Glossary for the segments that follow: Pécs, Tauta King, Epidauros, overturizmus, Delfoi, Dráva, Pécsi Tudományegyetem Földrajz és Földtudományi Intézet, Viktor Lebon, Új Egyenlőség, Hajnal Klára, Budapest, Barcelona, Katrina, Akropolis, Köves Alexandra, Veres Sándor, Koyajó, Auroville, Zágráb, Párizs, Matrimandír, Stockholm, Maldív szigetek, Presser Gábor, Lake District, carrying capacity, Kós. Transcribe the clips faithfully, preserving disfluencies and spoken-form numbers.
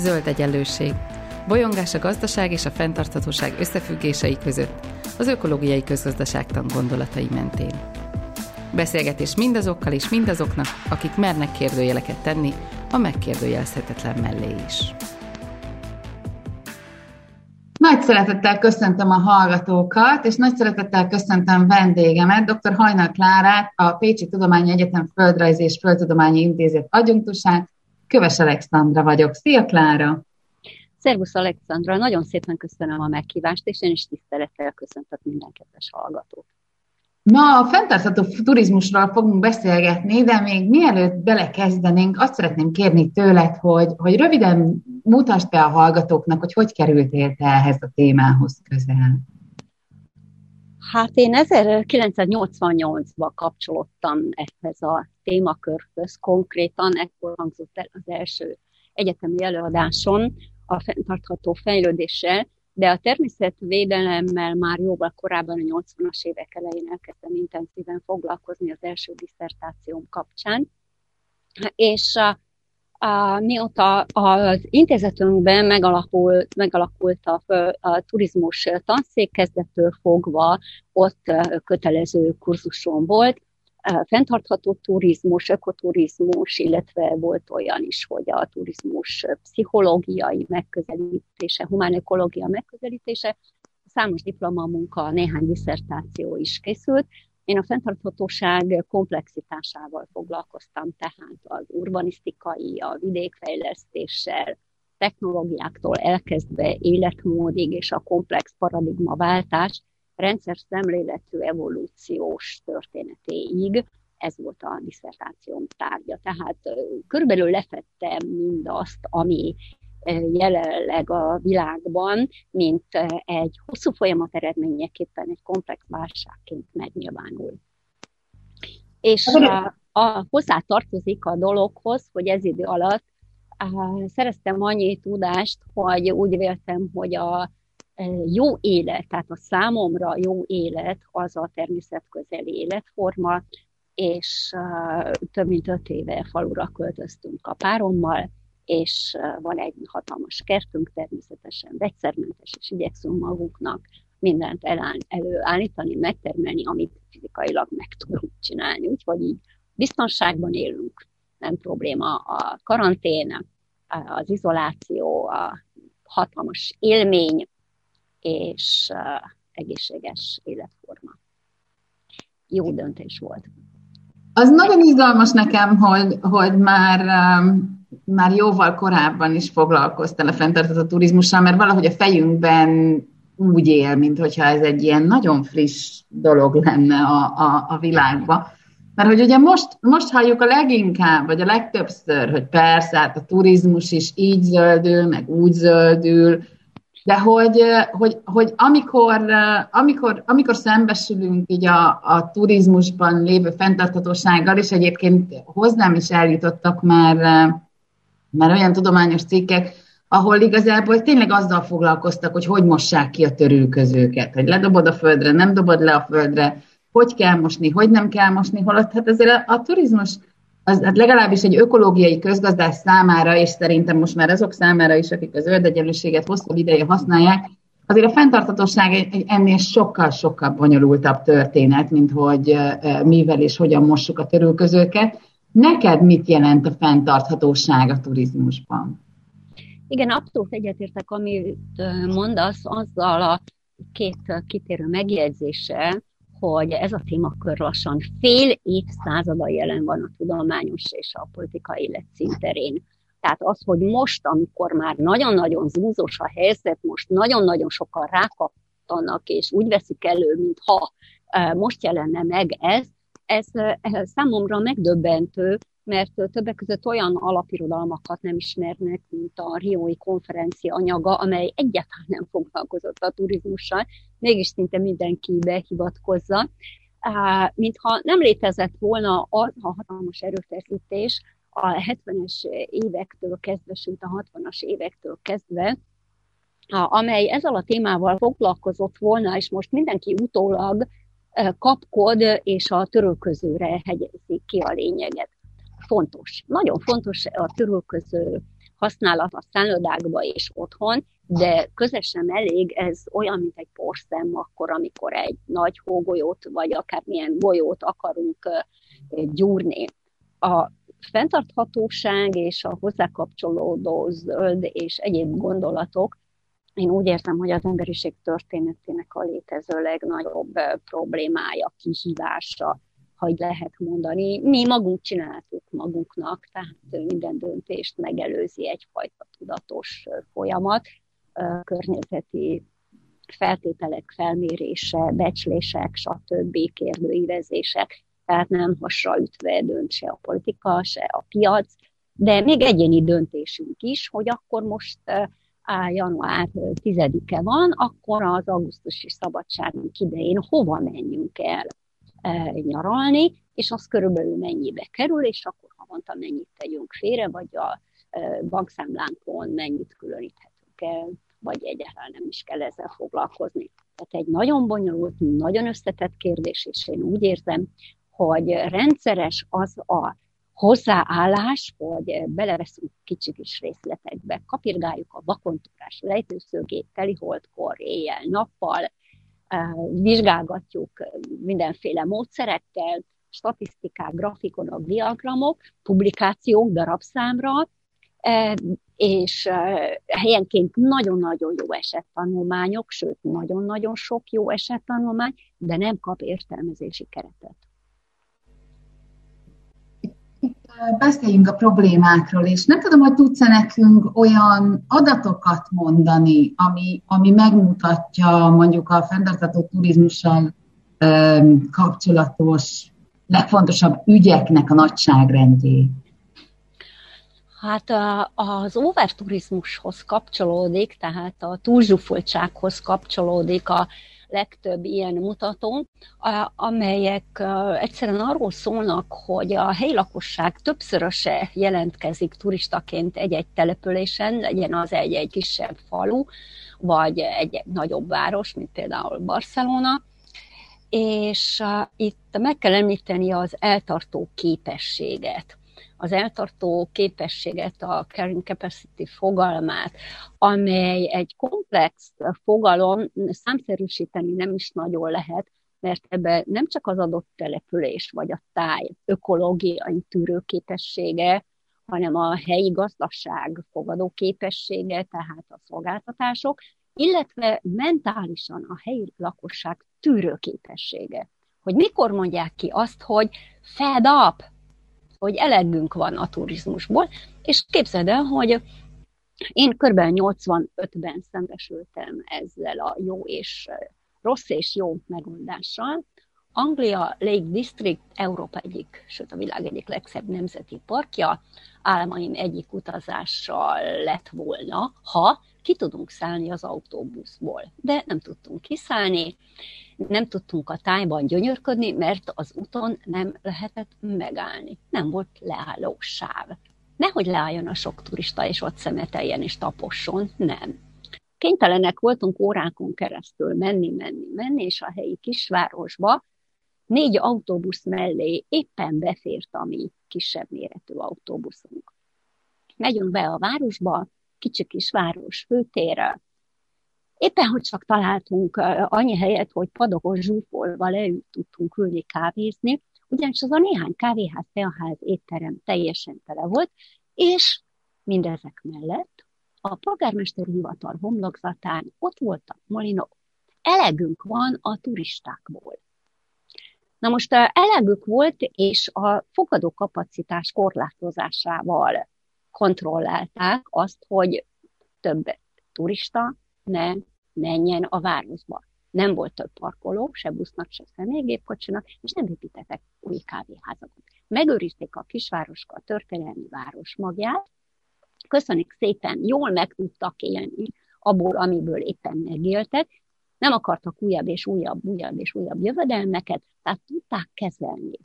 Zöld egyenlőség. Bolyongás a gazdaság és a fenntarthatóság összefüggései között, az ökológiai közgazdaságtan gondolatai mentén. Beszélgetés mindazokkal és mindazoknak, akik mernek kérdőjeleket tenni, a megkérdőjelezhetetlen mellé is. Nagy szeretettel köszöntöm a hallgatókat, és nagy szeretettel köszöntöm vendégemet, dr. Hajnal Klárát, a Pécsi Tudományegyetem Földrajz és Földtudományi Intézet adjunktusát. Köves Alexandra vagyok. Szia, Klára! Szervusz, Alexandra! Nagyon szépen köszönöm a meghívást, és én is tisztelettel köszöntök minden kedves hallgatót. Ma a fenntartható turizmusról fogunk beszélgetni, de még mielőtt belekezdenénk, azt szeretném kérni tőled, hogy, hogy röviden mutasd be a hallgatóknak, hogy hogy kerültél te ehhez a témához közel. Hát én ezerkilencszáznyolcvannyolcban kapcsolódtam ehhez a témakörhöz, konkrétan ekkor hangzott el az első egyetemi előadáson a fenntartható fejlődéssel, de a természetvédelemmel már jóval korábban, a nyolcvanas évek elején elkezdtem intenzíven foglalkozni az első disszertációm kapcsán. És a, a, mióta az intézetünkben megalakult, megalakult a, a turizmus tanszék, kezdettől fogva ott kötelező kurzusom volt, fenntartható turizmus, ökoturizmus, illetve volt olyan is, hogy a turizmus pszichológiai megközelítése, humán ökológia megközelítése, számos diplomamunka, néhány disszertáció is készült. Én a fenntarthatóság komplexitásával foglalkoztam, tehát az urbanisztikai, a vidékfejlesztéssel, technológiáktól elkezdve életmódig és a komplex paradigmaváltás, rendszer szemléletű evolúciós történetéig, ez volt a disszertációm tárgya. Tehát körülbelül lefettem mindazt, ami jelenleg a világban, mint egy hosszú folyamat eredményeképpen egy komplex válságként megnyilvánul. És a, a, hozzá tartozik a dologhoz, hogy ez idő alatt á, szereztem annyi tudást, hogy úgy véltem, hogy a jó élet, tehát a számomra jó élet az a természetközeli életforma, és több mint öt éve falura költöztünk a párommal, és van egy hatalmas kertünk, természetesen vegyszermentes, és igyekszünk magunknak mindent eláll, előállítani, megtermelni, amit fizikailag meg tudunk csinálni. Úgyhogy így biztonságban élünk, nem probléma a karantén, az izoláció, a hatalmas élmény, és uh, egészséges életforma. Jó döntés volt. Az nagyon izgalmas nekem, hogy, hogy már, um, már jóval korábban is foglalkoztál a fenntartható turizmussal, mert valahogy a fejünkben úgy él, mintha ez egy ilyen nagyon friss dolog lenne a, a, a világban. Mert hogy ugye most, most halljuk a leginkább, vagy a legtöbbször, hogy persze, hát a turizmus is így zöldül, meg úgy zöldül, de hogy, hogy, hogy amikor, amikor, amikor szembesülünk így a, a turizmusban lévő fenntarthatósággal, és egyébként hozzám is eljutottak már, már olyan tudományos cikkek, ahol igazából tényleg azzal foglalkoztak, hogy hogy mossák ki a törülközőket, hogy ledobod a földre, nem dobod le a földre, hogy kell mosni, hogy nem kell mosni, holott hát azért a, a turizmus, az, hát legalábbis egy ökológiai közgazdás számára, és szerintem most már azok számára is, akik az zöld egyenlőséget hosszabb ideje használják, azért a fenntarthatóság egy ennél sokkal-sokkal bonyolultabb történet, mint hogy mivel és hogyan mossuk a törülközőket. Neked mit jelent a fenntarthatóság a turizmusban? Igen, abszolút egyetértek, amit mondasz, azzal a két kitérő megjegyzéssel, hogy ez a témakör lassan fél évszázada jelen van a tudományos és a politikai élet színterén. Tehát az, hogy most, amikor már nagyon-nagyon zúzós a helyzet, most nagyon-nagyon sokan rákaptanak, és úgy veszik elő, mintha most jelenne meg ez, ez számomra megdöbbentő, mert többek között olyan alapirodalmakat nem ismernek, mint a riói konferencia anyaga, amely egyáltalán nem foglalkozott a turizmussal, mégis szinte mindenki behivatkozza, mintha nem létezett volna a hatalmas erőfeszítés a hetvenes évektől kezdve, sőt a hatvanas évektől kezdve, amely ezzel a témával foglalkozott volna, és most mindenki utólag kapkod, és a törölközőre hegyezik ki a lényeget. Fontos. Nagyon fontos a törülköző használat a szállodákba és otthon, de közel sem elég, ez olyan, mint egy porszem akkor, amikor egy nagy hógolyót, vagy akármilyen golyót akarunk gyúrni. A fenntarthatóság és a hozzákapcsolódó zöld és egyéb gondolatok, én úgy értem, hogy az emberiség történetének a létező legnagyobb problémája, kihívása, ha így lehet mondani. Mi magunk csináltuk magunknak, tehát minden döntést megelőzi egyfajta tudatos folyamat, környezeti feltételek felmérése, becslések, stb. Kérdőívezések, tehát nem hasra ütve dönt se a politika, se a piac, de még egyéni döntésünk is, hogy akkor most január tizedike van, akkor az augusztusi szabadságunk idején hova menjünk el nyaralni, és az körülbelül mennyibe kerül, és akkor havonta mennyit tegyünk félre, vagy a bankszámlánkon mennyit különíthetünk el, vagy egyáltalán nem is kell ezzel foglalkozni. Tehát egy nagyon bonyolult, nagyon összetett kérdés, és én úgy érzem, hogy rendszeres az a hozzáállás, hogy beleveszünk kicsi kis részletekbe, kapirgáljuk a vakontúrás lejtőszögét teliholdkor, éjjel, nappal, vizsgálgatjuk mindenféle módszerekkel, statisztikák, grafikonok, diagramok, publikációk darabszámra, és helyenként nagyon-nagyon jó esettanulmányok, sőt, nagyon-nagyon sok jó esettanulmány, de nem kap értelmezési keretet. Beszéljünk a problémákról, és nem tudom, hogy tudsz-e nekünk olyan adatokat mondani, ami, ami megmutatja mondjuk a fenntartható turizmussal ö, kapcsolatos legfontosabb ügyeknek a nagyságrendjét. Hát a, az overturizmushoz kapcsolódik, tehát a túlzsúfoltsághoz kapcsolódik a legtöbb ilyen mutató, amelyek egyszerűen arról szólnak, hogy a helyi lakosság többszöröse jelentkezik turistaként egy-egy településen, legyen az egy-egy kisebb falu, vagy egy nagyobb város, mint például Barcelona, és itt meg kell említeni az eltartó képességet. Az eltartó képességet, a carrying capacity fogalmát, amely egy komplex fogalom, számszerűsíteni nem is nagyon lehet, mert ebben nem csak az adott település vagy a táj ökológiai tűrőképessége, hanem a helyi gazdaság fogadóképessége, tehát a szolgáltatások, illetve mentálisan a helyi lakosság tűrőképessége. Hogy mikor mondják ki azt, hogy fed up, hogy elegünk van a turizmusból, és képzeld el, hogy én kb. nyolcvanötben szembesültem ezzel a jó és rossz és jó megoldással. Anglia Lake District Európa egyik, sőt a világ egyik legszebb nemzeti parkja, álmaim egyik utazással lett volna, ha ki tudunk szállni az autóbuszból. De nem tudtunk kiszállni, nem tudtunk a tájban gyönyörködni, mert az úton nem lehetett megállni. Nem volt leállósáv. Nehogy leálljon a sok turista, és ott szemeteljen és taposson, nem. Kénytelenek voltunk órákon keresztül menni, menni, menni, és a helyi kisvárosba négy autóbusz mellé éppen befért a mi kisebb méretű autóbuszunk. Megyünk be a városba, kicsi kisváros főtérre. Éppen, hogy csak találtunk annyi helyet, hogy padokon zsúfolva le tudtunk ülni kávézni, ugyanis az a néhány kávéház, teaház, étterem teljesen tele volt, és mindezek mellett a polgármesteri hivatal homlokzatán ott voltak molinok. Elegünk van a turistákból. Na most elegük volt, és a fogadókapacitás korlátozásával kontrollálták azt, hogy több turista ne menjen a városba. Nem volt több parkoló, se busznak, se személygépkocsinak, és nem építettek új kávéházakat. Megőrizték a kisvároska a történelmi város magját. Köszönjük szépen, jól meg tudtak élni abból, amiből éppen megéltek. Nem akartak újabb és újabb, újabb és újabb jövedelmeket, tehát tudták kezelni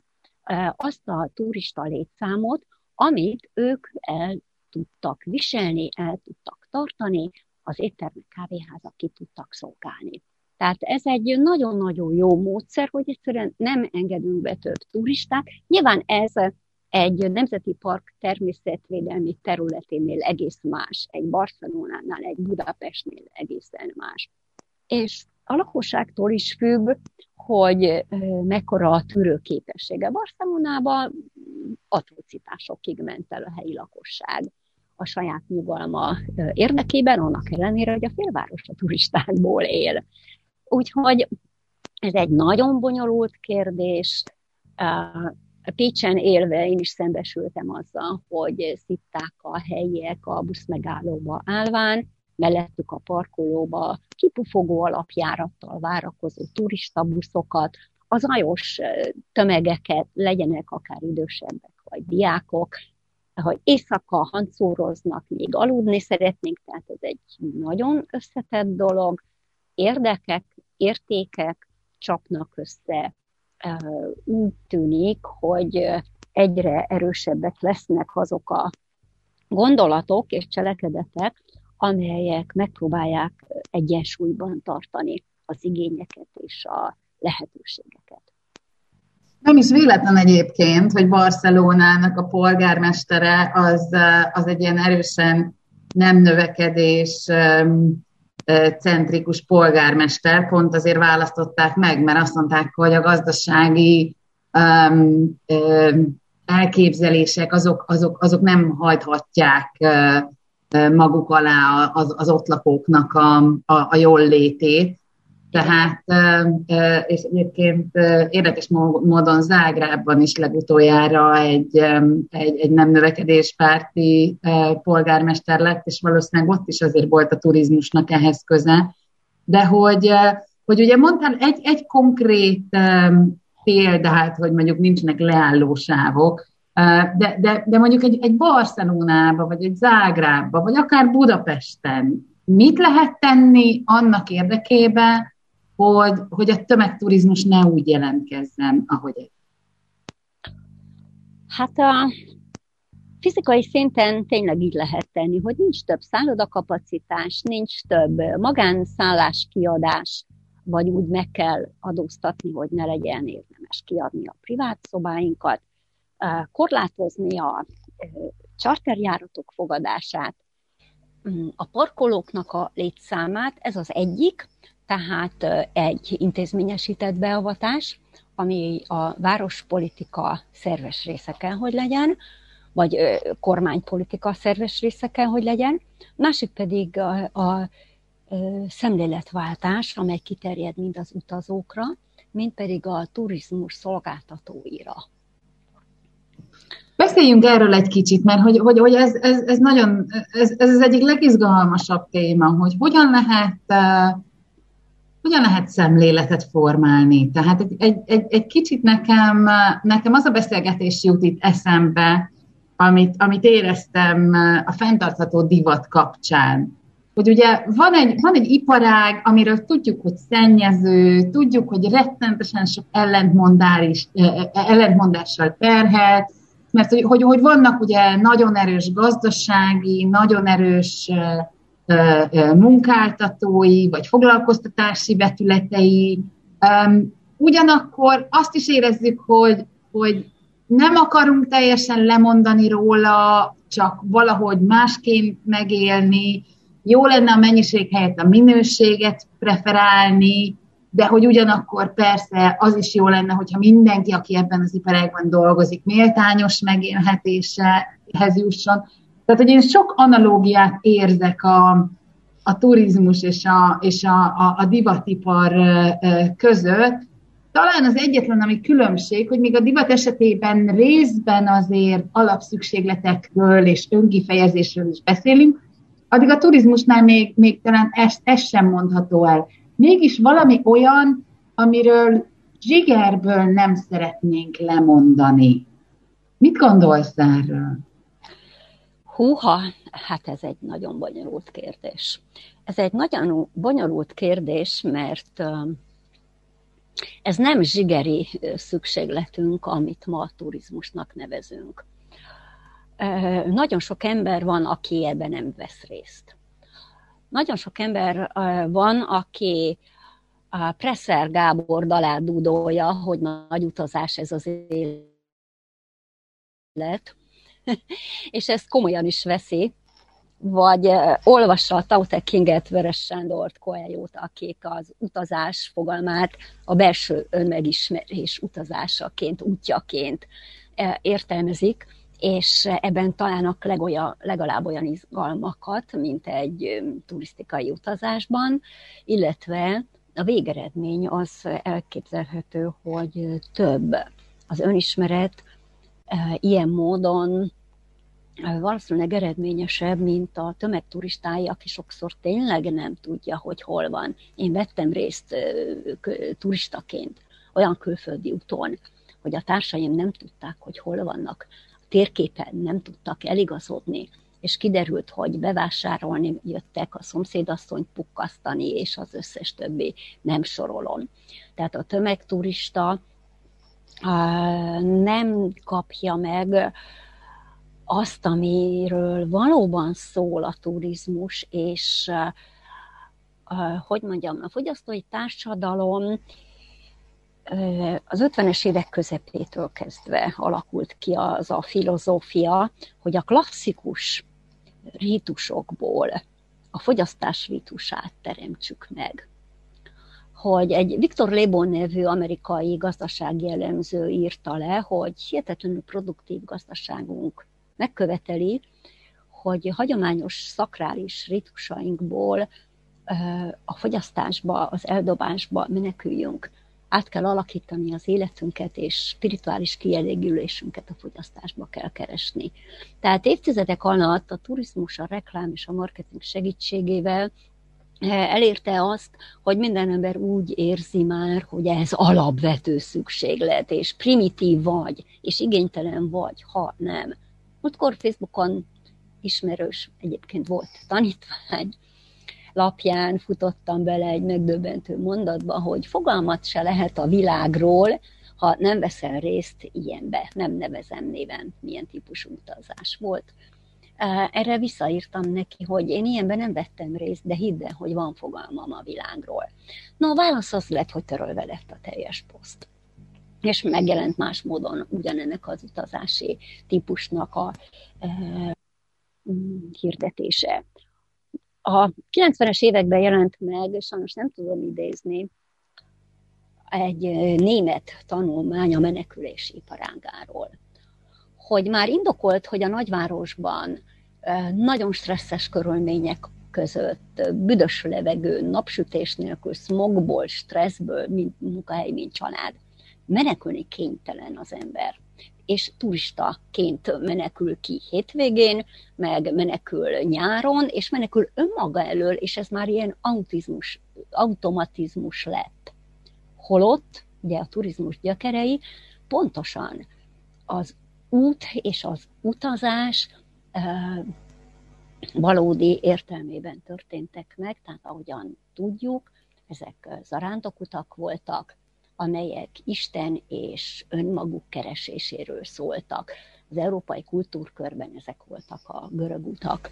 azt a turista létszámot, amit ők el tudtak viselni, el tudtak tartani, az éttermek, kávéházak ki tudtak szolgálni. Tehát ez egy nagyon-nagyon jó módszer, hogy egyszerűen nem engedünk be több turistát. Nyilván ez egy nemzeti park természetvédelmi területénél egész más, egy Barcelonánál, egy Budapestnél egészen más. És a lakosságtól is függ, hogy mekkora a tűrőképessége. Barcelonában atrocitásokig ment el a helyi lakosság a saját nyugalma érdekében, annak ellenére, hogy a félváros a turistákból él. Úgyhogy ez egy nagyon bonyolult kérdés. Pécsen élve én is szembesültem azzal, hogy szitták a helyiek a buszmegállóba állván, mellettük a parkolóba kipufogó alapjárattal várakozó turistabuszokat, az zajos tömegeket, legyenek akár idősebbek vagy diákok, hogy éjszaka hancúroznak, még aludni szeretnénk, tehát ez egy nagyon összetett dolog. Érdekek, értékek csapnak össze. Úgy tűnik, hogy egyre erősebbek lesznek azok a gondolatok és cselekedetek, amelyek megpróbálják egyensúlyban tartani az igényeket és a lehetőségeket. Nem is véletlen egyébként, hogy Barcelonának a polgármestere az, az egy ilyen erősen nem növekedés centrikus polgármester, pont azért választották meg, mert azt mondták, hogy a gazdasági um, um, elképzelések azok, azok, azok nem hajthatják uh, maguk alá az, az ott lakóknak a, a, a jól létét. Tehát, uh, és egyébként uh, érdekes módon Zágrában is legutoljára egy, um, egy, egy nem növekedéspárti uh, polgármester lett, és valószínűleg ott is azért volt a turizmusnak ehhez köze. De hogy, uh, hogy ugye mondtál egy, egy konkrét um, példát, hogy mondjuk nincsenek leállósávok, uh, de, de, de mondjuk egy, egy Barcelonában, vagy egy Zágrában, vagy akár Budapesten, mit lehet tenni annak érdekében, hogy, hogy a tömegturizmus ne úgy jelentkezzen, ahogy? Hát a fizikai szinten tényleg így lehet tenni, hogy nincs több szállodakapacitás, nincs több magánszállás kiadás, vagy úgy meg kell adóztatni, hogy ne legyen érdemes kiadni a privát szobáinkat, korlátozni a charterjáratok fogadását, a parkolóknak a létszámát, ez az egyik, tehát egy intézményesített beavatás, ami a várospolitika szerves része kell, hogy legyen, vagy kormánypolitika szerves része kell, hogy legyen. Másik pedig a, a szemléletváltás, amely kiterjed mind az utazókra, mind pedig a turizmus szolgáltatóira. Beszéljünk erről egy kicsit, mert hogy, hogy, hogy ez, ez, ez, nagyon, ez, ez az egyik legizgalmasabb téma, hogy hogyan lehet, uh, hogyan lehet szemléletet formálni. Tehát egy, egy, egy, egy kicsit nekem, nekem az a beszélgetés jut itt eszembe, amit, amit éreztem a fenntartható divat kapcsán. Hogy ugye van egy, van egy iparág, amiről tudjuk, hogy szennyező, tudjuk, hogy rettentesen sok ellentmondással terhelt, mert hogy, hogy, hogy vannak ugye nagyon erős gazdasági, nagyon erős uh, munkáltatói, vagy foglalkoztatási vetületei. Um, ugyanakkor azt is érezzük, hogy, hogy nem akarunk teljesen lemondani róla, csak valahogy másként megélni. Jó lenne a mennyiség helyett a minőséget preferálni, de hogy ugyanakkor persze az is jó lenne, hogyha mindenki, aki ebben az iparágban dolgozik, méltányos megélhetésehez jusson. Tehát, hogy én sok analógiát érzek a, a turizmus és, a, és a, a, a divatipar között. Talán az egyetlen, ami különbség, hogy még a divat esetében részben azért alapszükségletekről és önkifejezésről is beszélünk, addig a turizmusnál még, még talán ez, ez sem mondható el. Mégis valami olyan, amiről zsigerből nem szeretnénk lemondani. Mit gondolsz erről? Húha, hát ez egy nagyon bonyolult kérdés. Ez egy nagyon bonyolult kérdés, mert ez nem zsigeri szükségletünk, amit ma a turizmusnak nevezünk. Nagyon sok ember van, aki ebben nem vesz részt. Nagyon sok ember van, aki a Presser Gábor dalát dúdolja, hogy nagy utazás ez az élet. lett, és ezt komolyan is veszi, vagy olvassa a Tauta Kinget, Veres Sándort, Koyajót, akik az utazás fogalmát a belső önmegismerés utazásaként, útjaként értelmezik, és ebben találnak legolyan, legalább olyan izgalmakat, mint egy turisztikai utazásban, illetve a végeredmény az elképzelhető, hogy több. Az önismeret ilyen módon valószínűleg eredményesebb, mint a tömegturistái, aki sokszor tényleg nem tudja, hogy hol van. Én vettem részt turistaként olyan külföldi úton, hogy a társaim nem tudták, hogy hol vannak. A térképen nem tudtak eligazodni, és kiderült, hogy bevásárolni jöttek, a szomszédasszonyt pukkasztani, és az összes többi, nem sorolom. Tehát a tömegturista nem kapja meg azt, amiről valóban szól a turizmus, és hogy mondjam, a fogyasztói társadalom az ötvenes évek közepétől kezdve alakult ki az a filozófia, hogy a klasszikus rítusokból a fogyasztás rítusát teremtsük meg. Hogy egy Viktor Lebon nevű amerikai gazdasági elemző írta le, hogy hihetetlenül produktív gazdaságunk megköveteli, hogy hagyományos szakrális rítusainkból a fogyasztásba, az eldobásba meneküljünk. Át kell alakítani az életünket, és spirituális kielégülésünket a fogyasztásba kell keresni. Tehát évtizedek alatt a turizmus, a reklám és a marketing segítségével elérte azt, hogy minden ember úgy érzi már, hogy ez alapvető szükséglet, és primitív vagy, és igénytelen vagy, ha nem. Múltkor Facebookon ismerős, egyébként volt tanítvány lapján futottam bele egy megdöbbentő mondatba, hogy fogalmat se lehet a világról, ha nem veszel részt ilyenbe. Nem nevezem néven, milyen típusú utazás volt. Erre visszaírtam neki, hogy én ilyenben nem vettem részt, de hidd el, hogy van fogalmam a világról. Na, a válasz az lett, hogy törölve lett a teljes poszt. És megjelent más módon ugyanennek az utazási típusnak a e, hirdetése. A kilencvenes években jelent meg, sajnos nem tudom idézni, egy német tanulmány a menekülés iparágáról. Hogy már indokolt, hogy a nagyvárosban nagyon stresszes körülmények között, büdös levegő, napsütés nélkül, smogból, stresszből, mint munkahely, mint család, menekülni kénytelen az ember. És turistaként menekül ki hétvégén, meg menekül nyáron, és menekül önmaga elől, és ez már ilyen autizmus, automatizmus lett. Holott, ugye a turizmus gyökerei, pontosan az út és az utazás e, valódi értelmében történtek meg, tehát ahogyan tudjuk, ezek zarándokutak voltak, amelyek Isten és önmaguk kereséséről szóltak. Az európai kultúrkörben ezek voltak a görög utak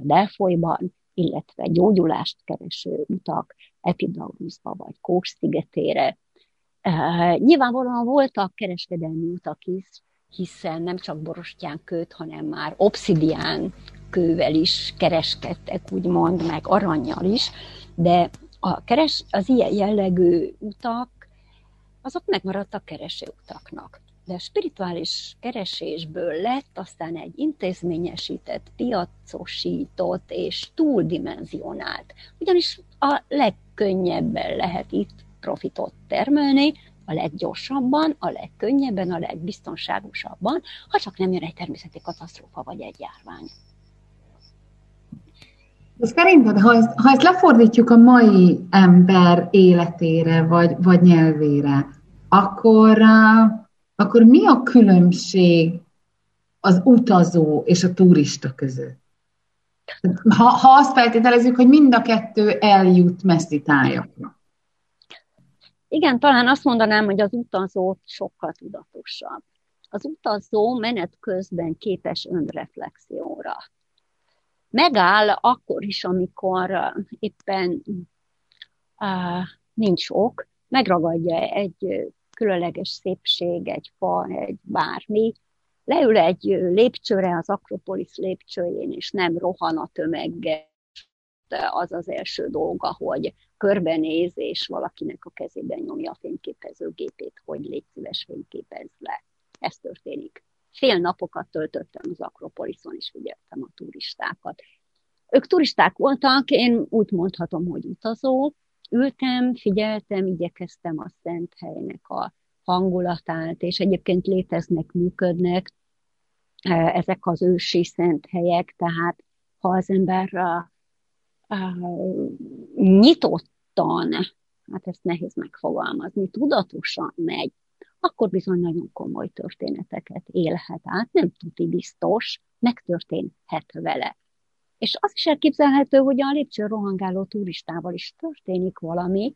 Delfoiban, illetve gyógyulást kereső utak Epidaurosba vagy Kós szigetére. Nyilvánvalóan voltak kereskedelmi utak is, hiszen nem csak borostyán kőt, hanem már obszidián kővel is kereskedtek, úgymond, meg arannyal is, de a keres, az ilyen jellegű utak, azok megmaradtak keresőutaknak. De a spirituális keresésből lett aztán egy intézményesített, piacosított és túldimenzionált. Ugyanis a legkönnyebben lehet itt profitot termelni, a leggyorsabban, a legkönnyebben, a legbiztonságosabban, ha csak nem jön egy természeti katasztrófa vagy egy járvány. Szerinted, ha ezt, ha ezt lefordítjuk a mai ember életére, vagy, vagy nyelvére, akkor, akkor mi a különbség az utazó és a turista között? Ha, ha azt feltételezzük, hogy mind a kettő eljut messzi tájakra. Igen, talán azt mondanám, hogy az utazó sokkal tudatosabb. Az utazó menet közben képes önreflexióra. Megáll akkor is, amikor éppen á, nincs ok, megragadja egy különleges szépség, egy fa, egy bármi, leül egy lépcsőre az Akropolis lépcsőjén, és nem rohan a tömeggel. Az az első dolga, hogy körbenéz, és valakinek a kezében nyomja a fényképezőgépét, hogy légy szíves, fényképezz le. Ez történik. Fél napokat töltöttem az Akropoliszon, és figyeltem a turistákat. Ők turisták voltak, én úgy mondhatom, hogy utazó. Ültem, figyeltem, igyekeztem a szent helynek a hangulatát, és egyébként léteznek, működnek ezek az ősi szent helyek, tehát ha az ember Uh, nyitottan, hát ezt nehéz megfogalmazni, tudatosan megy, akkor bizony nagyon komoly történeteket élhet át, nem tuti biztos, megtörténhet vele. És az is elképzelhető, hogy a lépcsőn rohangáló turistával is történik valami,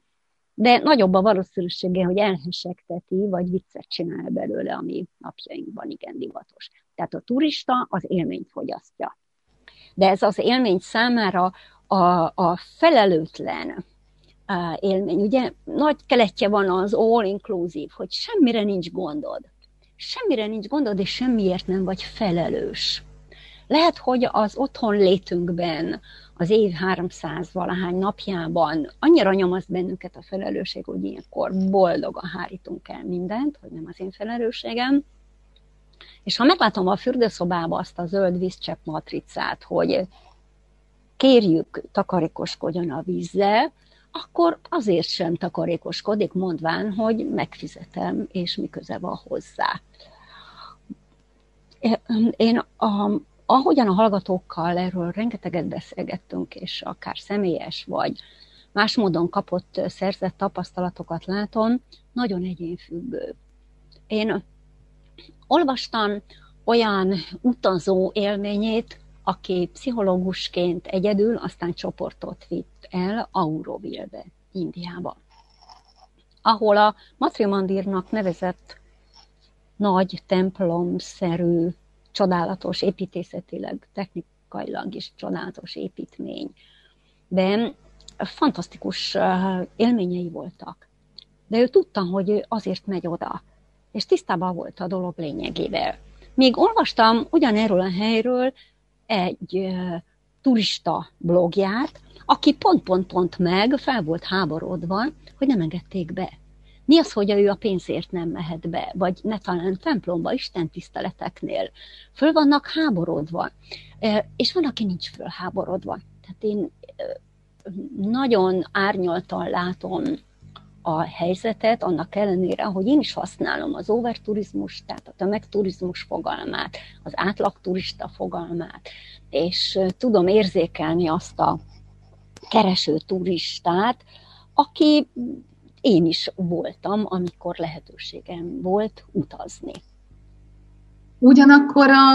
de nagyobb a valószínűsége, hogy elhesegteti, vagy viccet csinál belőle, ami napjainkban igen divatos. Tehát a turista az élményt fogyasztja. De ez az élmény számára A, a felelőtlen élmény. Ugye nagy keletje van az all-inclusive, hogy semmire nincs gondod. Semmire nincs gondod, és semmiért nem vagy felelős. Lehet, hogy az otthon létünkben, az év háromszáz valahány napjában annyira nyomaz bennünket a felelősség, hogy ilyenkor boldogan hárítunk el mindent, hogy nem az én felelősségem. És ha meglátom a fürdőszobába azt a zöld vízcsepp matricát, hogy kérjük, takarékoskodjon a vízzel, akkor azért sem takarékoskodik, mondván, hogy megfizetem, és mi köze van hozzá. Én, ahogyan a hallgatókkal erről rengeteget beszélgettünk, és akár személyes, vagy más módon kapott, szerzett tapasztalatokat látom, nagyon egyénfüggő. Én olvastam olyan utazó élményét, aki pszichológusként egyedül, aztán csoportot vitt el Auroville-be, Indiába, ahol a Matrimandírnak nevezett nagy templomszerű, csodálatos építészetileg, technikailag is csodálatos építmény. De fantasztikus élményei voltak. De ő tudta, hogy azért megy oda, és tisztában volt a dolog lényegével. Még olvastam ugyanerről a helyről egy turista blogját, aki pont-pont-pont meg fel volt háborodva, hogy nem engedték be. Mi az, hogy ő a pénzért nem mehet be, vagy ne talán templomba, istentiszteleteknél. Föl vannak háborodva, és van, aki nincs fölháborodva. Tehát én nagyon árnyaltan látom a helyzetet, annak ellenére, hogy én is használom az overturizmus, tehát a tömegturizmus fogalmát, az átlagturista fogalmát, és tudom érzékelni azt a kereső turistát, aki én is voltam, amikor lehetőségem volt utazni. Ugyanakkor a,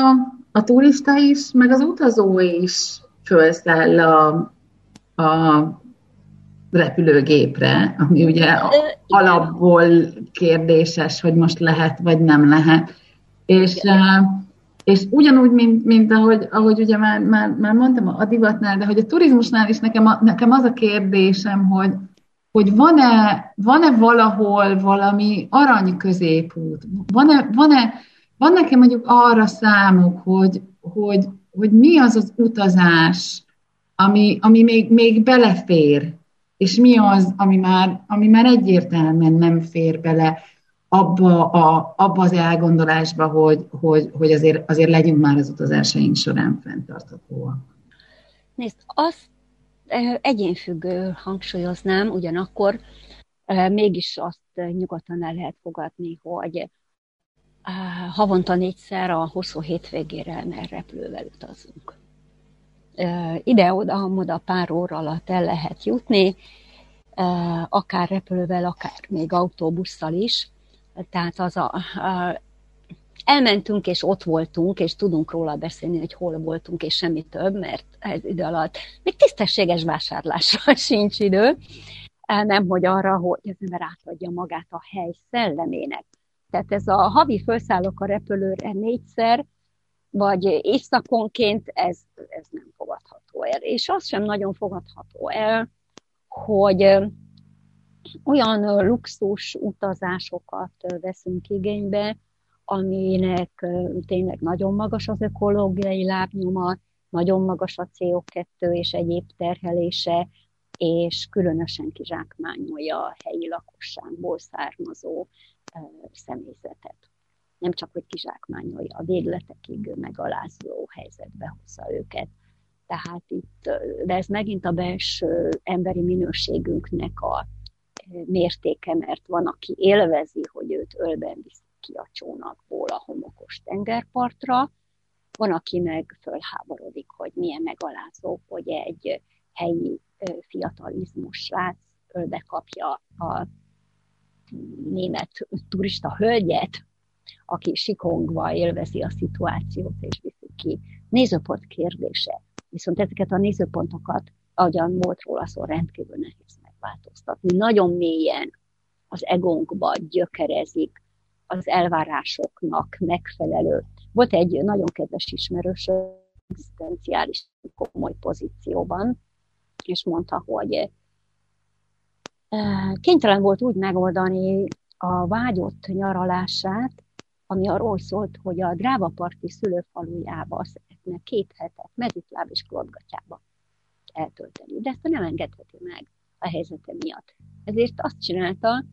a turista is, meg az utazó is fölszáll a, a repülőgépre, ami ugye alapból kérdéses, hogy most lehet, vagy nem lehet. És, és ugyanúgy, mint, mint ahogy, ahogy ugye már, már, már mondtam a divatnál, de hogy a turizmusnál is nekem, a, nekem az a kérdésem, hogy, hogy van-e, van-e valahol valami arany középút? Van-e, van-e, van nekem mondjuk arra számuk, hogy, hogy, hogy mi az az utazás, ami, ami még, még belefér, és mi az, ami már, ami már egyértelműen nem fér bele abba, a, abba az elgondolásba, hogy, hogy, hogy azért, azért legyünk már az utazásaink során fenntarthatóak. Nézd, azt egyénfüggő hangsúlyoznám, ugyanakkor mégis azt nyugodtan el lehet fogadni, hogy havonta négyszer a hosszú hétvégére már repülővel utazunk. Ide-oda-oda pár óra alatt el lehet jutni, akár repülővel, akár még autóbusszal is. Tehát az a, a, elmentünk, és ott voltunk, és tudunk róla beszélni, hogy hol voltunk, és semmi több, mert ez idő alatt még tisztességes vásárlásra sincs idő, nem hogy arra, hogy az ember átadja magát a hely szellemének. Tehát ez a havi felszállok a repülőre négyszer, vagy évszakonként, ez, ez nem fogadható el. És az sem nagyon fogadható el, hogy olyan luxus utazásokat veszünk igénybe, aminek tényleg nagyon magas az ökológiai lábnyoma, nagyon magas a cé o kettő és egyéb terhelése, és különösen kizsákmányolja a helyi lakosságból származó személyzetet. Nem csak, hogy kizsákmányolja, a végletekig megalázó helyzetbe hozza őket. Tehát itt, de ez megint a belső emberi minőségünknek a mértéke, mert van, aki élvezi, hogy őt ölben viszik ki a csónakból a homokos tengerpartra, van, aki meg fölháborodik, hogy milyen megalázó, hogy egy helyi fiatalizmus srác ölbe kapja a német turista hölgyet, aki sikongva élvezi a szituációt, és viszi ki. Nézőpont kérdése. Viszont ezeket a nézőpontokat, ahogyan volt róla szó, rendkívül nehéz megváltoztatni. Nagyon mélyen az egónkba gyökerezik az elvárásoknak megfelelő. Volt egy nagyon kedves ismerős, egzisztenciális komoly pozícióban, és mondta, hogy kénytelen volt úgy megoldani a vágyott nyaralását, ami arról szólt, hogy a Dráva parti szülőfalujába szeretne két hetet mezitláb és klótgatyába eltölteni. De ezt nem engedheti meg a helyzete miatt. Ezért azt csinálta,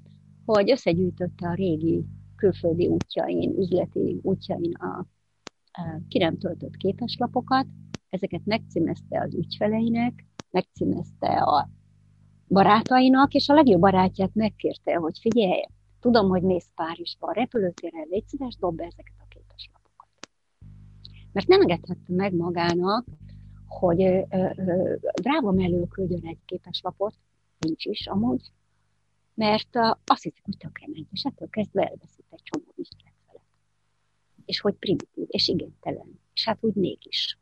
hogy összegyűjtötte a régi külföldi útjain, üzleti útjain a ki nem töltött képeslapokat, ezeket megcímezte az ügyfeleinek, megcímezte a barátainak, és a legjobb barátját megkérte, hogy figyelj, tudom, hogy mész Párizsba, a repülőtérre, légy szíves, dob be ezeket a képeslapokat. Mert nem engedhette meg magának, hogy ö, ö, Dráva mellől küldjön egy képeslapot, nincs is amúgy, mert azt hiszik, hogy tökre megy, és ettől kezdve elveszít egy csomó üzletfelet. És hogy primitív, és igénytelen. És hát úgy mégis.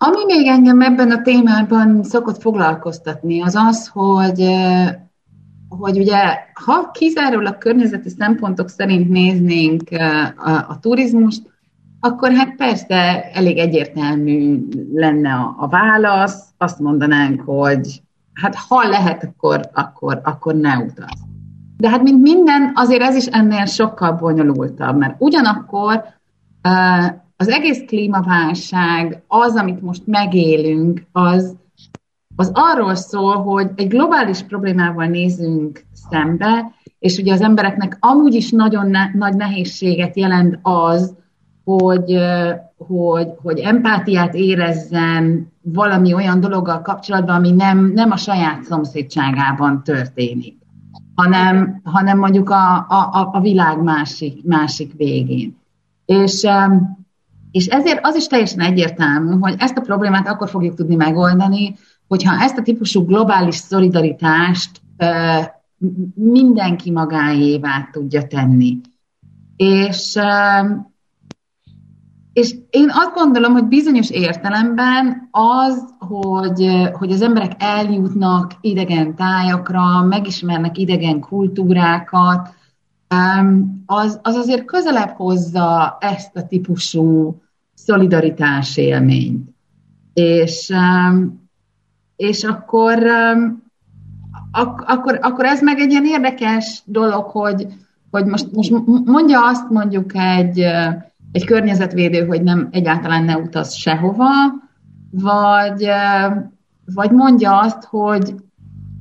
Ami még engem ebben a témában szokott foglalkoztatni, az az, hogy, hogy ugye, ha kizárólag környezeti szempontok szerint néznénk a, a turizmust, akkor hát persze elég egyértelmű lenne a, a válasz, azt mondanánk, hogy hát ha lehet, akkor, akkor, akkor ne utaz. De hát mint minden, azért ez is ennél sokkal bonyolultabb, mert ugyanakkor az egész klímaválság, az, amit most megélünk, az, az arról szól, hogy egy globális problémával nézünk szembe, és ugye az embereknek amúgy is nagyon ne, nagy nehézséget jelent az, hogy, hogy, hogy empátiát érezzen valami olyan dologgal kapcsolatban, ami nem, nem a saját szomszédságában történik, hanem, hanem mondjuk a, a, a világ másik, másik végén. És... És ezért az is teljesen egyértelmű, hogy ezt a problémát akkor fogjuk tudni megoldani, hogyha ezt a típusú globális szolidaritást mindenki magáévá tudja tenni. És, és én azt gondolom, hogy bizonyos értelemben az, hogy, hogy az emberek eljutnak idegen tájakra, megismernek idegen kultúrákat, az, az azért közelebb hozza ezt a típusú szolidaritás élményt. És, és akkor, ak, akkor, akkor ez meg egy ilyen érdekes dolog, hogy, hogy most, most mondja azt mondjuk egy, egy környezetvédő, hogy nem, egyáltalán ne utaz sehova, vagy, vagy mondja azt, hogy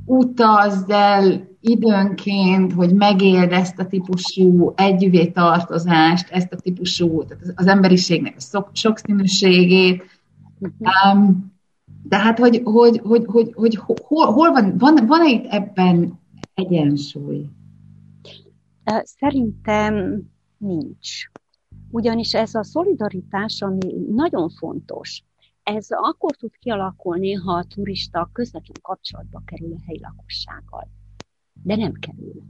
utazz el időnként, hogy megéld ezt a típusú együvé tartozást, ezt a típusú, tehát az emberiségnek a sokszínűségét. Um, de hát, hogy, hogy, hogy, hogy, hogy hol, hol van, van, van-e itt ebben egyensúly? Szerintem nincs. Ugyanis ez a szolidaritás, ami nagyon fontos, ez akkor tud kialakulni, ha a turista közvetlen kapcsolatba kerül a helyi lakossággal. De nem kerül.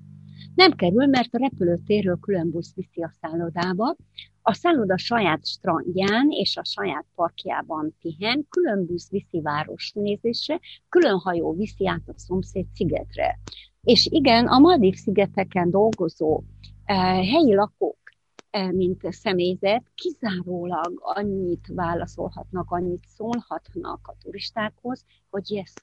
Nem kerül, mert a repülőtérről külön busz viszi a szállodába, a szálloda saját strandján és a saját parkjában pihen, külön busz viszi városnézésre, külön hajó viszi át a szomszéd szigetre. És igen, a Maldív szigeteken dolgozó eh, helyi lakók, eh, mint személyzet, kizárólag annyit válaszolhatnak, annyit szólhatnak a turistákhoz, hogy yes.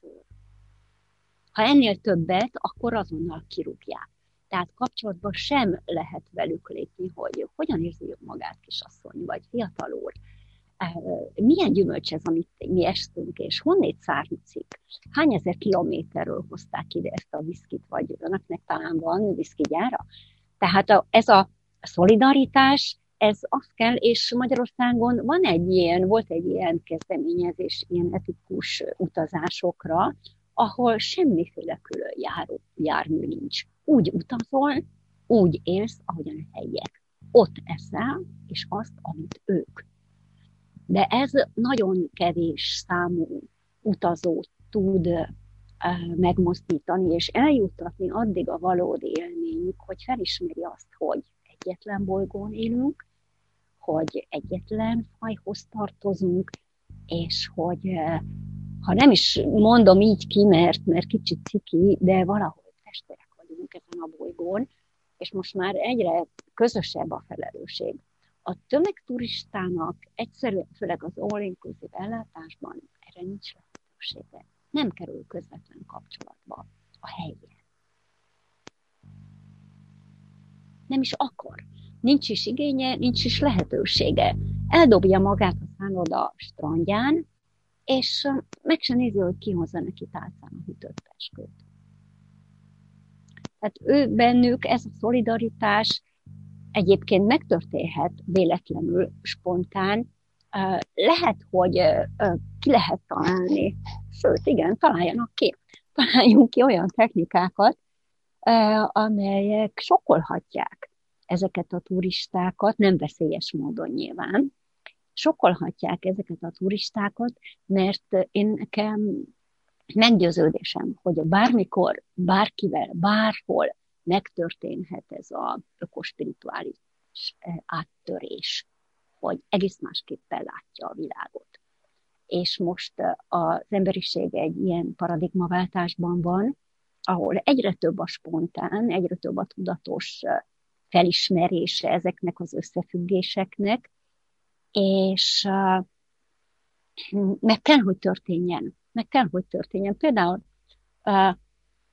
Ha ennél többet, akkor azonnal kirúgják. tehát kapcsolatban sem lehet velük lépni, hogy hogyan érzi magát kisasszony, vagy fiatal úr. Milyen gyümölcs ez, amit mi estünk, és honnét származik? Hány ezer kilométerről hozták ide ezt a viszkit, vagy önöknek talán van viszkigyára? Tehát a, ez a szolidaritás, ez az kell, és Magyarországon van egy ilyen, volt egy ilyen kezdeményezés, ilyen etikus utazásokra, ahol semmiféle külön járó, jármű nincs. Úgy utazol, úgy élsz, ahogyan a helyiek. Ott eszel, és azt, amit ők. De ez nagyon kevés számú utazót tud megmozdítani, és eljuttatni addig a valódi élményük, hogy felismeri azt, hogy egyetlen bolygón élünk, hogy egyetlen fajhoz tartozunk, és hogy ha nem is mondom így ki, mert, mert kicsit ciki, de valahol testvérek vagyunk ezen a bolygón, és most már egyre közösebb a felelősség. A tömegturistának egyszerűen, főleg az all-inclusive ellátásban erre nincs lehetősége. Nem kerül közvetlen kapcsolatba a helyen. Nem is akar. Nincs is igénye, nincs is lehetősége. Eldobja magát a szálloda strandján, és meg se nézi, hogy kihozza neki tálcán a hűtött peskőt. Tehát ő bennük ez a szolidaritás egyébként megtörténhet véletlenül, spontán. Lehet, hogy ki lehet találni, sőt igen, találjanak ki. Találjunk ki olyan technikákat, amelyek sokkolhatják ezeket a turistákat, nem veszélyes módon nyilván, sokkolhatják ezeket a turistákat, mert én nekem meggyőződésem, hogy bármikor, bárkivel, bárhol megtörténhet ez az ökospirituális áttörés, hogy egész másképpen látja a világot. És most az emberiség egy ilyen paradigmaváltásban van, ahol egyre több a spontán, egyre több a tudatos felismerése ezeknek az összefüggéseknek, és meg kell, hogy történjen. Meg kell, hogy történjen. Például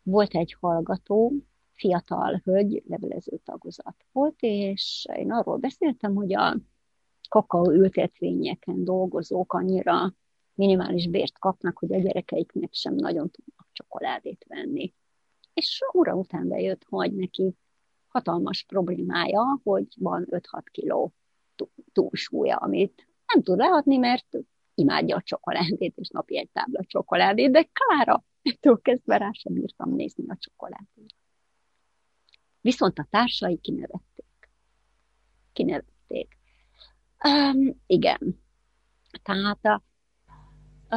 volt egy hallgató, fiatal hölgy, levelező tagozat volt, és én arról beszéltem, hogy a kakaó ültetvényeken dolgozók annyira minimális bért kapnak, hogy a gyerekeiknek sem nagyon tudnak csokoládét venni. És óra után bejött, hogy neki hatalmas problémája, hogy van öt-hat kiló túlsúlya, amit nem tud leadni, mert imádja a csokoládét, és napi egy tábla csokoládét, de Klára, ettől kezdve rá sem bírtam nézni a csokoládét. Viszont a társai kinevették. Kinevették. Um, igen. Tehát a, a,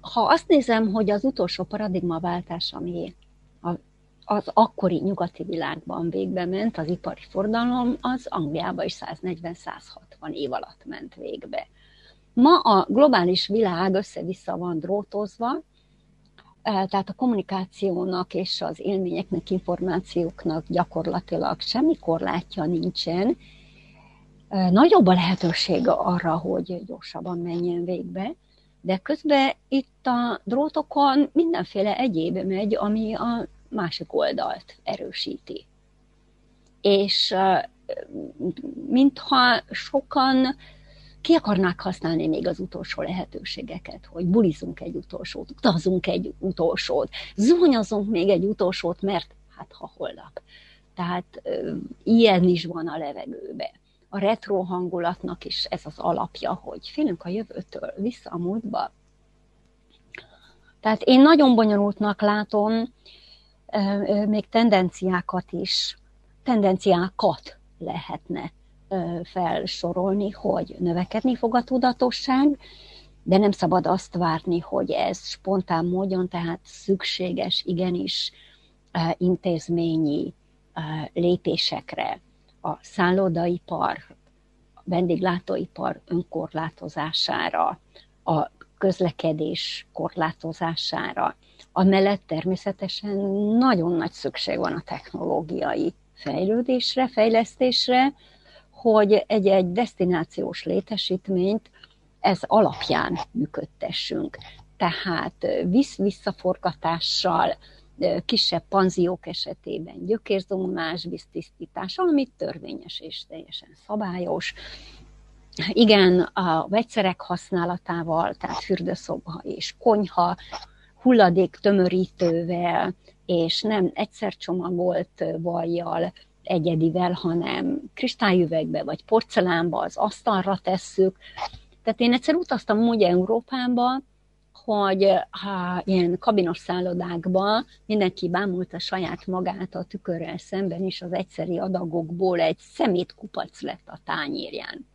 ha azt nézem, hogy az utolsó paradigmaváltás, ami a, az akkori nyugati világban végbe ment, az ipari forradalom, az Angliában is száznegyven-százhatvan év alatt ment végbe. Ma a globális világ össze-vissza van drótozva, tehát a kommunikációnak és az élményeknek, információknak gyakorlatilag semmi korlátja nincsen. Nagyobb a lehetőség arra, hogy gyorsabban menjen végbe, de közben itt a drótokon mindenféle egyéb megy, ami a másik oldalt erősíti. És mintha sokan ki akarnák használni még az utolsó lehetőségeket, hogy bulizunk egy utolsót, utazunk egy utolsót, zuhanyozunk még egy utolsót, mert hát ha holnap. Tehát ilyen is van a levegőbe. A retro hangulatnak is ez az alapja, hogy félünk a jövőtől, vissza a múltba. Tehát én nagyon bonyolultnak látom még tendenciákat is, tendenciákat lehetne felsorolni, hogy növekedni fog a tudatosság, de nem szabad azt várni, hogy ez spontán módon, tehát szükséges, igenis intézményi lépésekre. A szállodaipar, a vendéglátóipar önkorlátozására, a közlekedés korlátozására. Amellett természetesen nagyon nagy szükség van a technológiai fejlődésre, fejlesztésre, hogy egy-egy desztinációs létesítményt ez alapján működtessünk. Tehát visz-visszaforgatással, kisebb panziók esetében gyökérzónás víztisztítása, amit törvényes és teljesen szabályos. Igen, a vegyszerek használatával, tehát fürdőszoba és konyha, hulladék tömörítővel, és nem egyszer csomagolt vajjal, egyedivel, hanem kristályüvegbe vagy porcelánba, az asztalra tesszük. Tehát én egyszer utaztam úgy Európába, hogy ha ilyen kabinos szállodákban mindenki bámulta saját magát a tükörrel szemben, és az egyszeri adagokból egy szemétkupac lett a tányérján.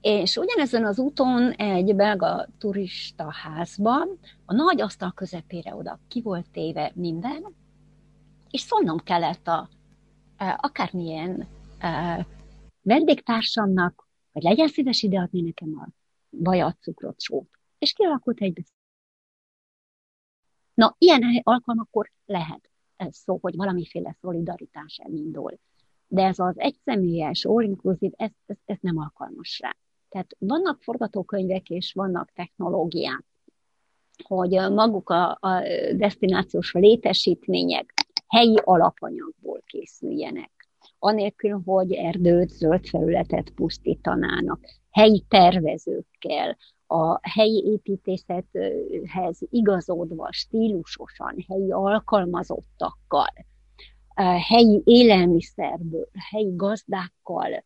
És ugyanezen az úton egy belga turistaházban a nagy asztal közepére oda ki volt téve minden, és szólnom kellett a, akármilyen a vendégtársamnak, hogy legyen szíves ideadni nekem a vajat, cukrot, sót. És kialakult egy beszél. Na, ilyen alkalmakkor lehet ez szó, hogy valamiféle szolidaritás elindul. De ez az egyszemélyes, all-inclusive, ez, ez, ez nem alkalmas rá. Tehát vannak forgatókönyvek, és vannak technológiák, hogy maguk a, a desztinációs létesítmények helyi alapanyagból készüljenek. Anélkül, hogy erdőt, zöld felületet pusztítanának. Helyi tervezőkkel, a helyi építészethez igazodva, stílusosan, helyi alkalmazottakkal, helyi élelmiszerből, helyi gazdákkal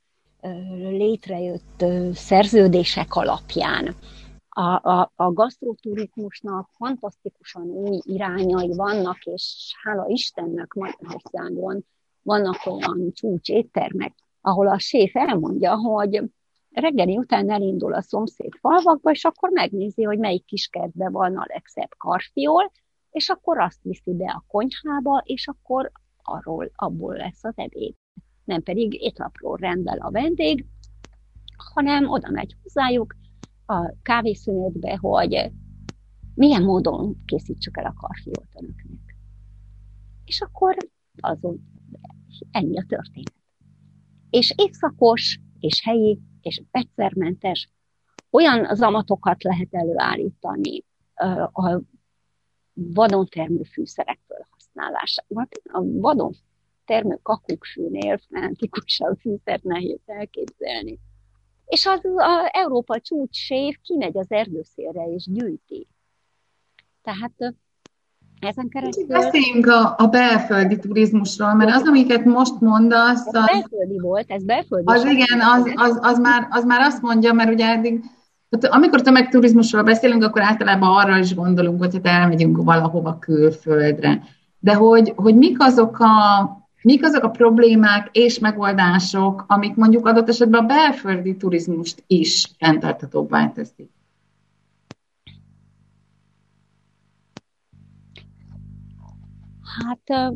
létrejött szerződések alapján. A, a, a gasztroturizmusnak fantasztikusan új irányai vannak, és hála Istennek Magyarországon vannak olyan csúcs éttermek, ahol a séf elmondja, hogy reggeli után elindul a szomszéd falvakba, és akkor megnézi, hogy melyik kiskertben van a legszebb karfiol, és akkor azt viszi be a konyhába, és akkor arról, abból lesz az ebéd. Nem pedig étlapról rendel a vendég, hanem oda megy hozzájuk a kávészünetbe, hogy milyen módon készítsük el a karfiolt önöknek. És akkor azon ennyi a történet. És évszakos, és helyi, és vegyszermentes, olyan zamatokat lehet előállítani a vadon termő fűszerek felhasználásával. A vadon termő kakukkfűnél fantikusabb fűszert nehéz elképzelni. És az, az Európa csúcsséf kimegy az erdőszélre és gyűjti. Tehát ezen keresztül... Beszéljünk a, a belföldi turizmusról, mert az, amiket most mondasz... Ez az... belföldi volt, ez belföldi. Az igen, az, az, az, már, az már azt mondja, mert ugye eddig... Amikor tömegturizmusról beszélünk, akkor általában arra is gondolunk, hogy hát elmegyünk valahova külföldre. De hogy, hogy mik azok a, mik azok a problémák és megoldások, amik mondjuk adott esetben a belföldi turizmust is fenntarthatóbbá teszik? Hát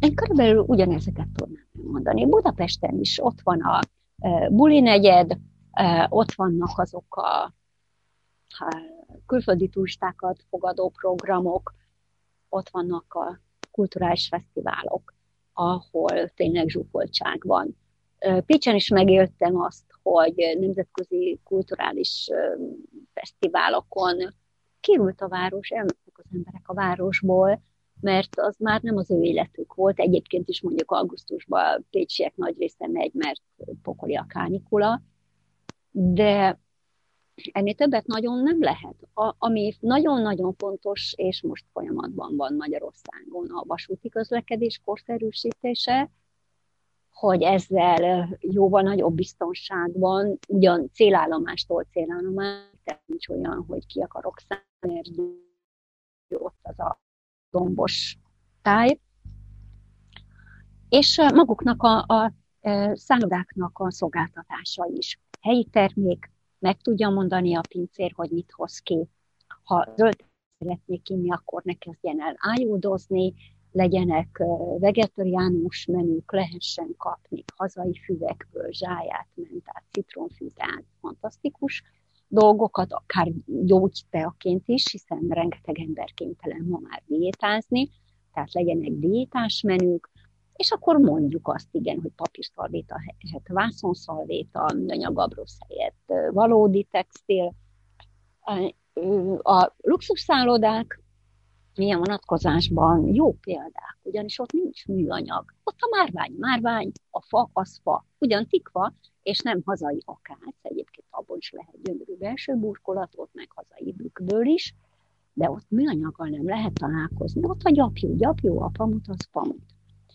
én körülbelül ugyanezeket tudnám mondani. Budapesten is ott van a buli negyed, ott vannak azok a külföldi turistákat fogadó programok, ott vannak a kulturális fesztiválok, ahol tényleg zsúfoltság van. Pécsen is megéltem azt, hogy nemzetközi kulturális fesztiválokon kirült a város, elmentek az emberek a városból, mert az már nem az ő életük volt. Egyébként is mondjuk augusztusban pécsiek nagy része megy, mert pokoli a kánikula, de ennél többet nagyon nem lehet. A, ami nagyon-nagyon fontos, és most folyamatban van Magyarországon a vasúti közlekedés korszerűsítése, hogy ezzel jóval nagyobb biztonságban, ugyan célállomástól célállomás, tehát nincs olyan, hogy ki akarok szállni, mert ott az a dombos táj. És maguknak a, a szállodáknak a szolgáltatása is. Helyi termék, meg tudja mondani a pincér, hogy mit hoz ki. Ha zöld szeretnék inni, akkor ne kezdjen el ájúdozni, legyenek vegetariánus menük, lehessen kapni hazai füvekből, zsáját, mentát, citromfűtát, fantasztikus dolgokat, akár gyógyteaként is, hiszen rengeteg ember kénytelen ma már diétázni, tehát legyenek diétás menük, és akkor mondjuk azt, igen, hogy papírszalvéta helyett vászonszalvéta, nőnyagabrosz helyett valódi textil. A luxusszállodák ilyen vonatkozásban jó példák, ugyanis ott nincs műanyag. Ott a márvány, márvány, a fa, az fa. Ugyan tikva, és nem hazai akác, egyébként abból is lehet gyönyörű belső burkolat, ott meg hazai bükből is, de ott műanyaggal nem lehet találkozni. Ott a gyapjú, gyapjú, a pamut az pamut.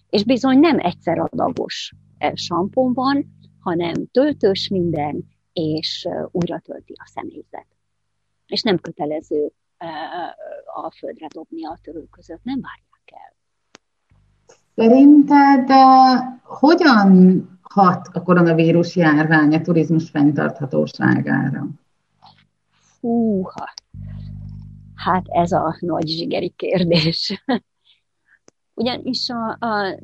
És bizony nem egyszer adagos sampon van, hanem töltős minden, és újra tölti a személyzet. És nem kötelező a földre dobni a törő között, nem várják el. Szerinted hogyan hat a koronavírus járvány a turizmus fenntarthatóságára? Húha! Hát ez a nagy zsigeri kérdés. Ugyanis a, a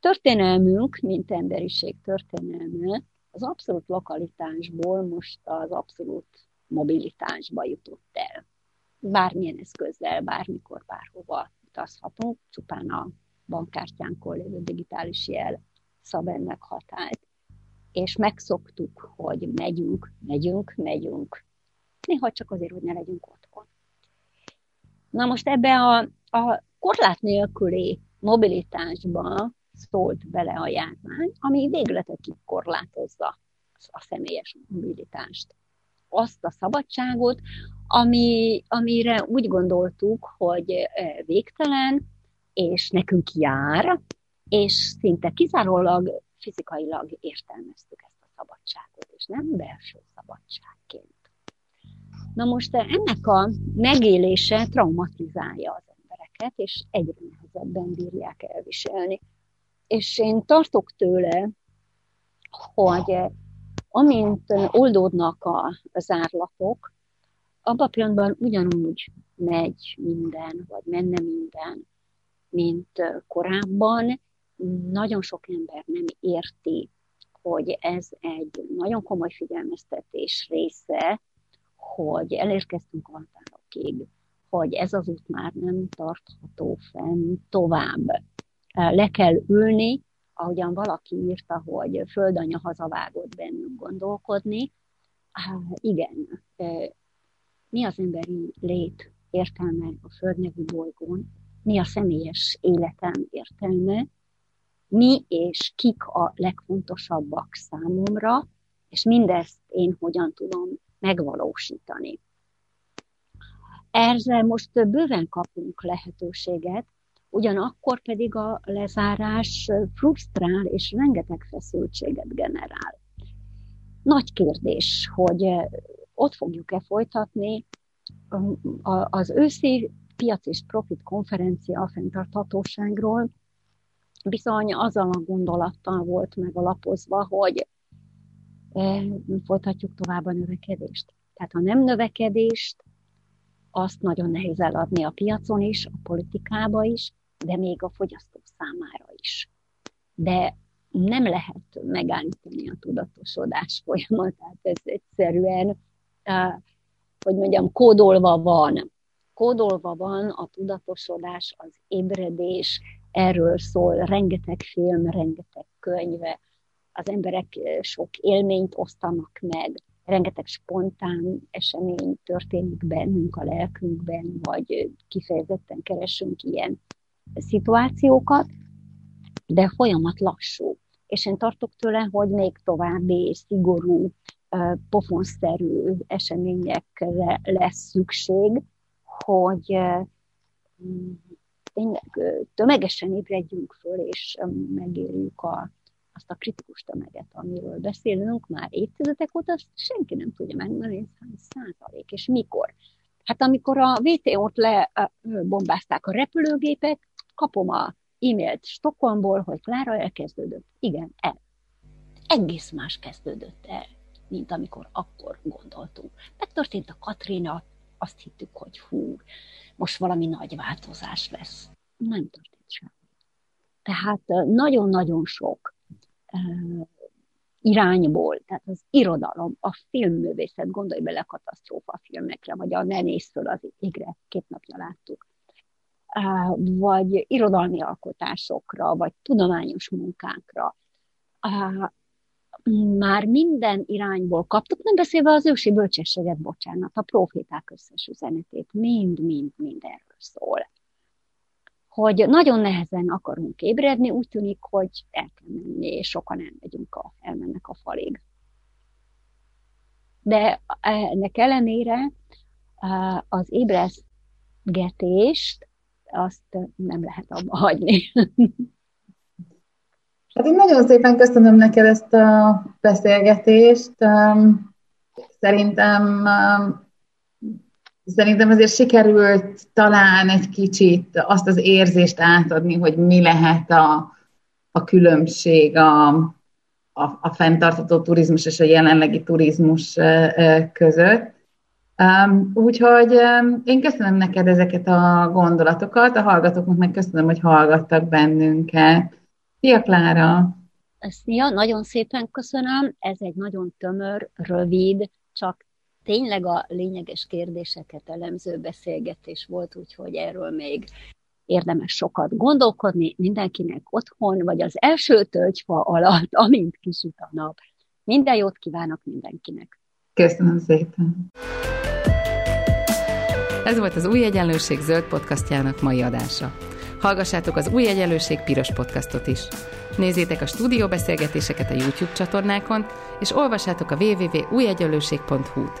történelmünk, mint emberiség történelme, az abszolút lokalitásból most az abszolút mobilitásba jutott el. Bármilyen eszközzel, bármikor, bárhova utazhatunk, csupán a bankkártyánkon lévő digitális jel szab ennek hatályt. És megszoktuk, hogy megyünk, megyünk, megyünk. Néha csak azért, hogy ne legyünk otthon. Na most ebbe a, a korlát nélküli mobilitásba szólt bele a járvány, ami végletekig korlátozza a személyes mobilitást. Azt a szabadságot, ami, amire úgy gondoltuk, hogy végtelen, és nekünk jár, és szinte kizárólag fizikailag értelmeztük ezt a szabadságot, és nem belső szabadságként. Na most ennek a megélése traumatizálja az embereket, és egyre nehezebben bírják elviselni. És én tartok tőle, hogy amint oldódnak a zárlatok, abban a pillanatban ugyanúgy megy minden, vagy menne minden, mint korábban. Nagyon sok ember nem érti, hogy ez egy nagyon komoly figyelmeztetés része, hogy elérkeztünk a határokig, hogy ez az út már nem tartható fenn tovább. Le kell ülni, ahogyan valaki írta, hogy földanya hazavágott bennünk gondolkodni. Há, igen, mi az emberi lét értelme a földnevű bolygón, mi a személyes életem értelme, mi és kik a legfontosabbak számomra, és mindezt én hogyan tudom megvalósítani. Erre most bőven kapunk lehetőséget, ugyanakkor pedig a lezárás frusztrál és rengeteg feszültséget generál. Nagy kérdés, hogy ott fogjuk-e folytatni az őszi piac és profit konferencia a fenntarthatóságról. Bizony azzal a gondolattal volt megalapozva, hogy folytatjuk tovább a növekedést. Tehát ha nem növekedést, azt nagyon nehéz eladni a piacon is, a politikába is, de még a fogyasztó számára is. De nem lehet megállítani a tudatosodás folyamatát, ez egyszerűen, hogy mondjam, kódolva van. Kódolva van a tudatosodás, az ébredés, erről szól rengeteg film, rengeteg könyve, az emberek sok élményt osztanak meg, rengeteg spontán esemény történik bennünk a lelkünkben, vagy kifejezetten keresünk ilyen szituációkat, de folyamat lassú. És én tartok tőle, hogy még további szigorú, pofonszerű eseményekre lesz szükség, hogy tényleg tömegesen ébredjünk föl, és megéljük a azt a kritikus tömeget, amiről beszélünk már évtizedek óta, azt senki nem tudja megmondani, hogy százalék, és mikor. Hát amikor a vé té ó-t lebombázták a repülőgépek, kapom a e-mailt Stockholmból, hogy Klára, elkezdődött. Igen, el. Egész más kezdődött el, mint amikor akkor gondoltunk. Megtörtént a Katrina, azt hittük, hogy hú, most valami nagy változás lesz. Nem történt semmi. Tehát nagyon-nagyon sok irányból, tehát az irodalom, a filmművészet, gondolj bele a katasztrófa filmekre, vagy a Ne nézz föl az égre, két napja láttuk, vagy irodalmi alkotásokra, vagy tudományos munkákra. már minden irányból kaptuk, nem beszélve az ősi bölcsességet, bocsánat, a proféták összes üzenetét, mind-mind-mind erről szól. Hogy nagyon nehezen akarunk ébredni, úgy tűnik, hogy el kell menni, és sokan elmegyünk a, elmennek a falig. De ennek ellenére az ébreszgetést azt nem lehet abba hagyni. Hát én nagyon szépen köszönöm neked ezt a beszélgetést. Szerintem, szerintem azért sikerült talán egy kicsit azt az érzést átadni, hogy mi lehet a, a különbség a, a, a fenntartható turizmus és a jelenlegi turizmus között. Úgyhogy én köszönöm neked ezeket a gondolatokat, a hallgatóknak meg köszönöm, hogy hallgattak bennünket. Szia, Klára! Szia, nagyon szépen köszönöm. Ez egy nagyon tömör, rövid, csak tényleg a lényeges kérdéseket elemző beszélgetés volt, úgyhogy erről még érdemes sokat gondolkodni. Mindenkinek otthon, vagy az első tölgyfa alatt, amint kisüt a nap. Minden jót kívánok mindenkinek! Köszönöm szépen! Ez volt az Új Egyenlőség zöld podcastjának mai adása. Hallgassátok az Új Egyenlőség piros podcastot is. Nézzétek a stúdió beszélgetéseket a YouTube csatornákon, és olvassátok a double-u double-u double-u pont új egyenlőség pont hú-t.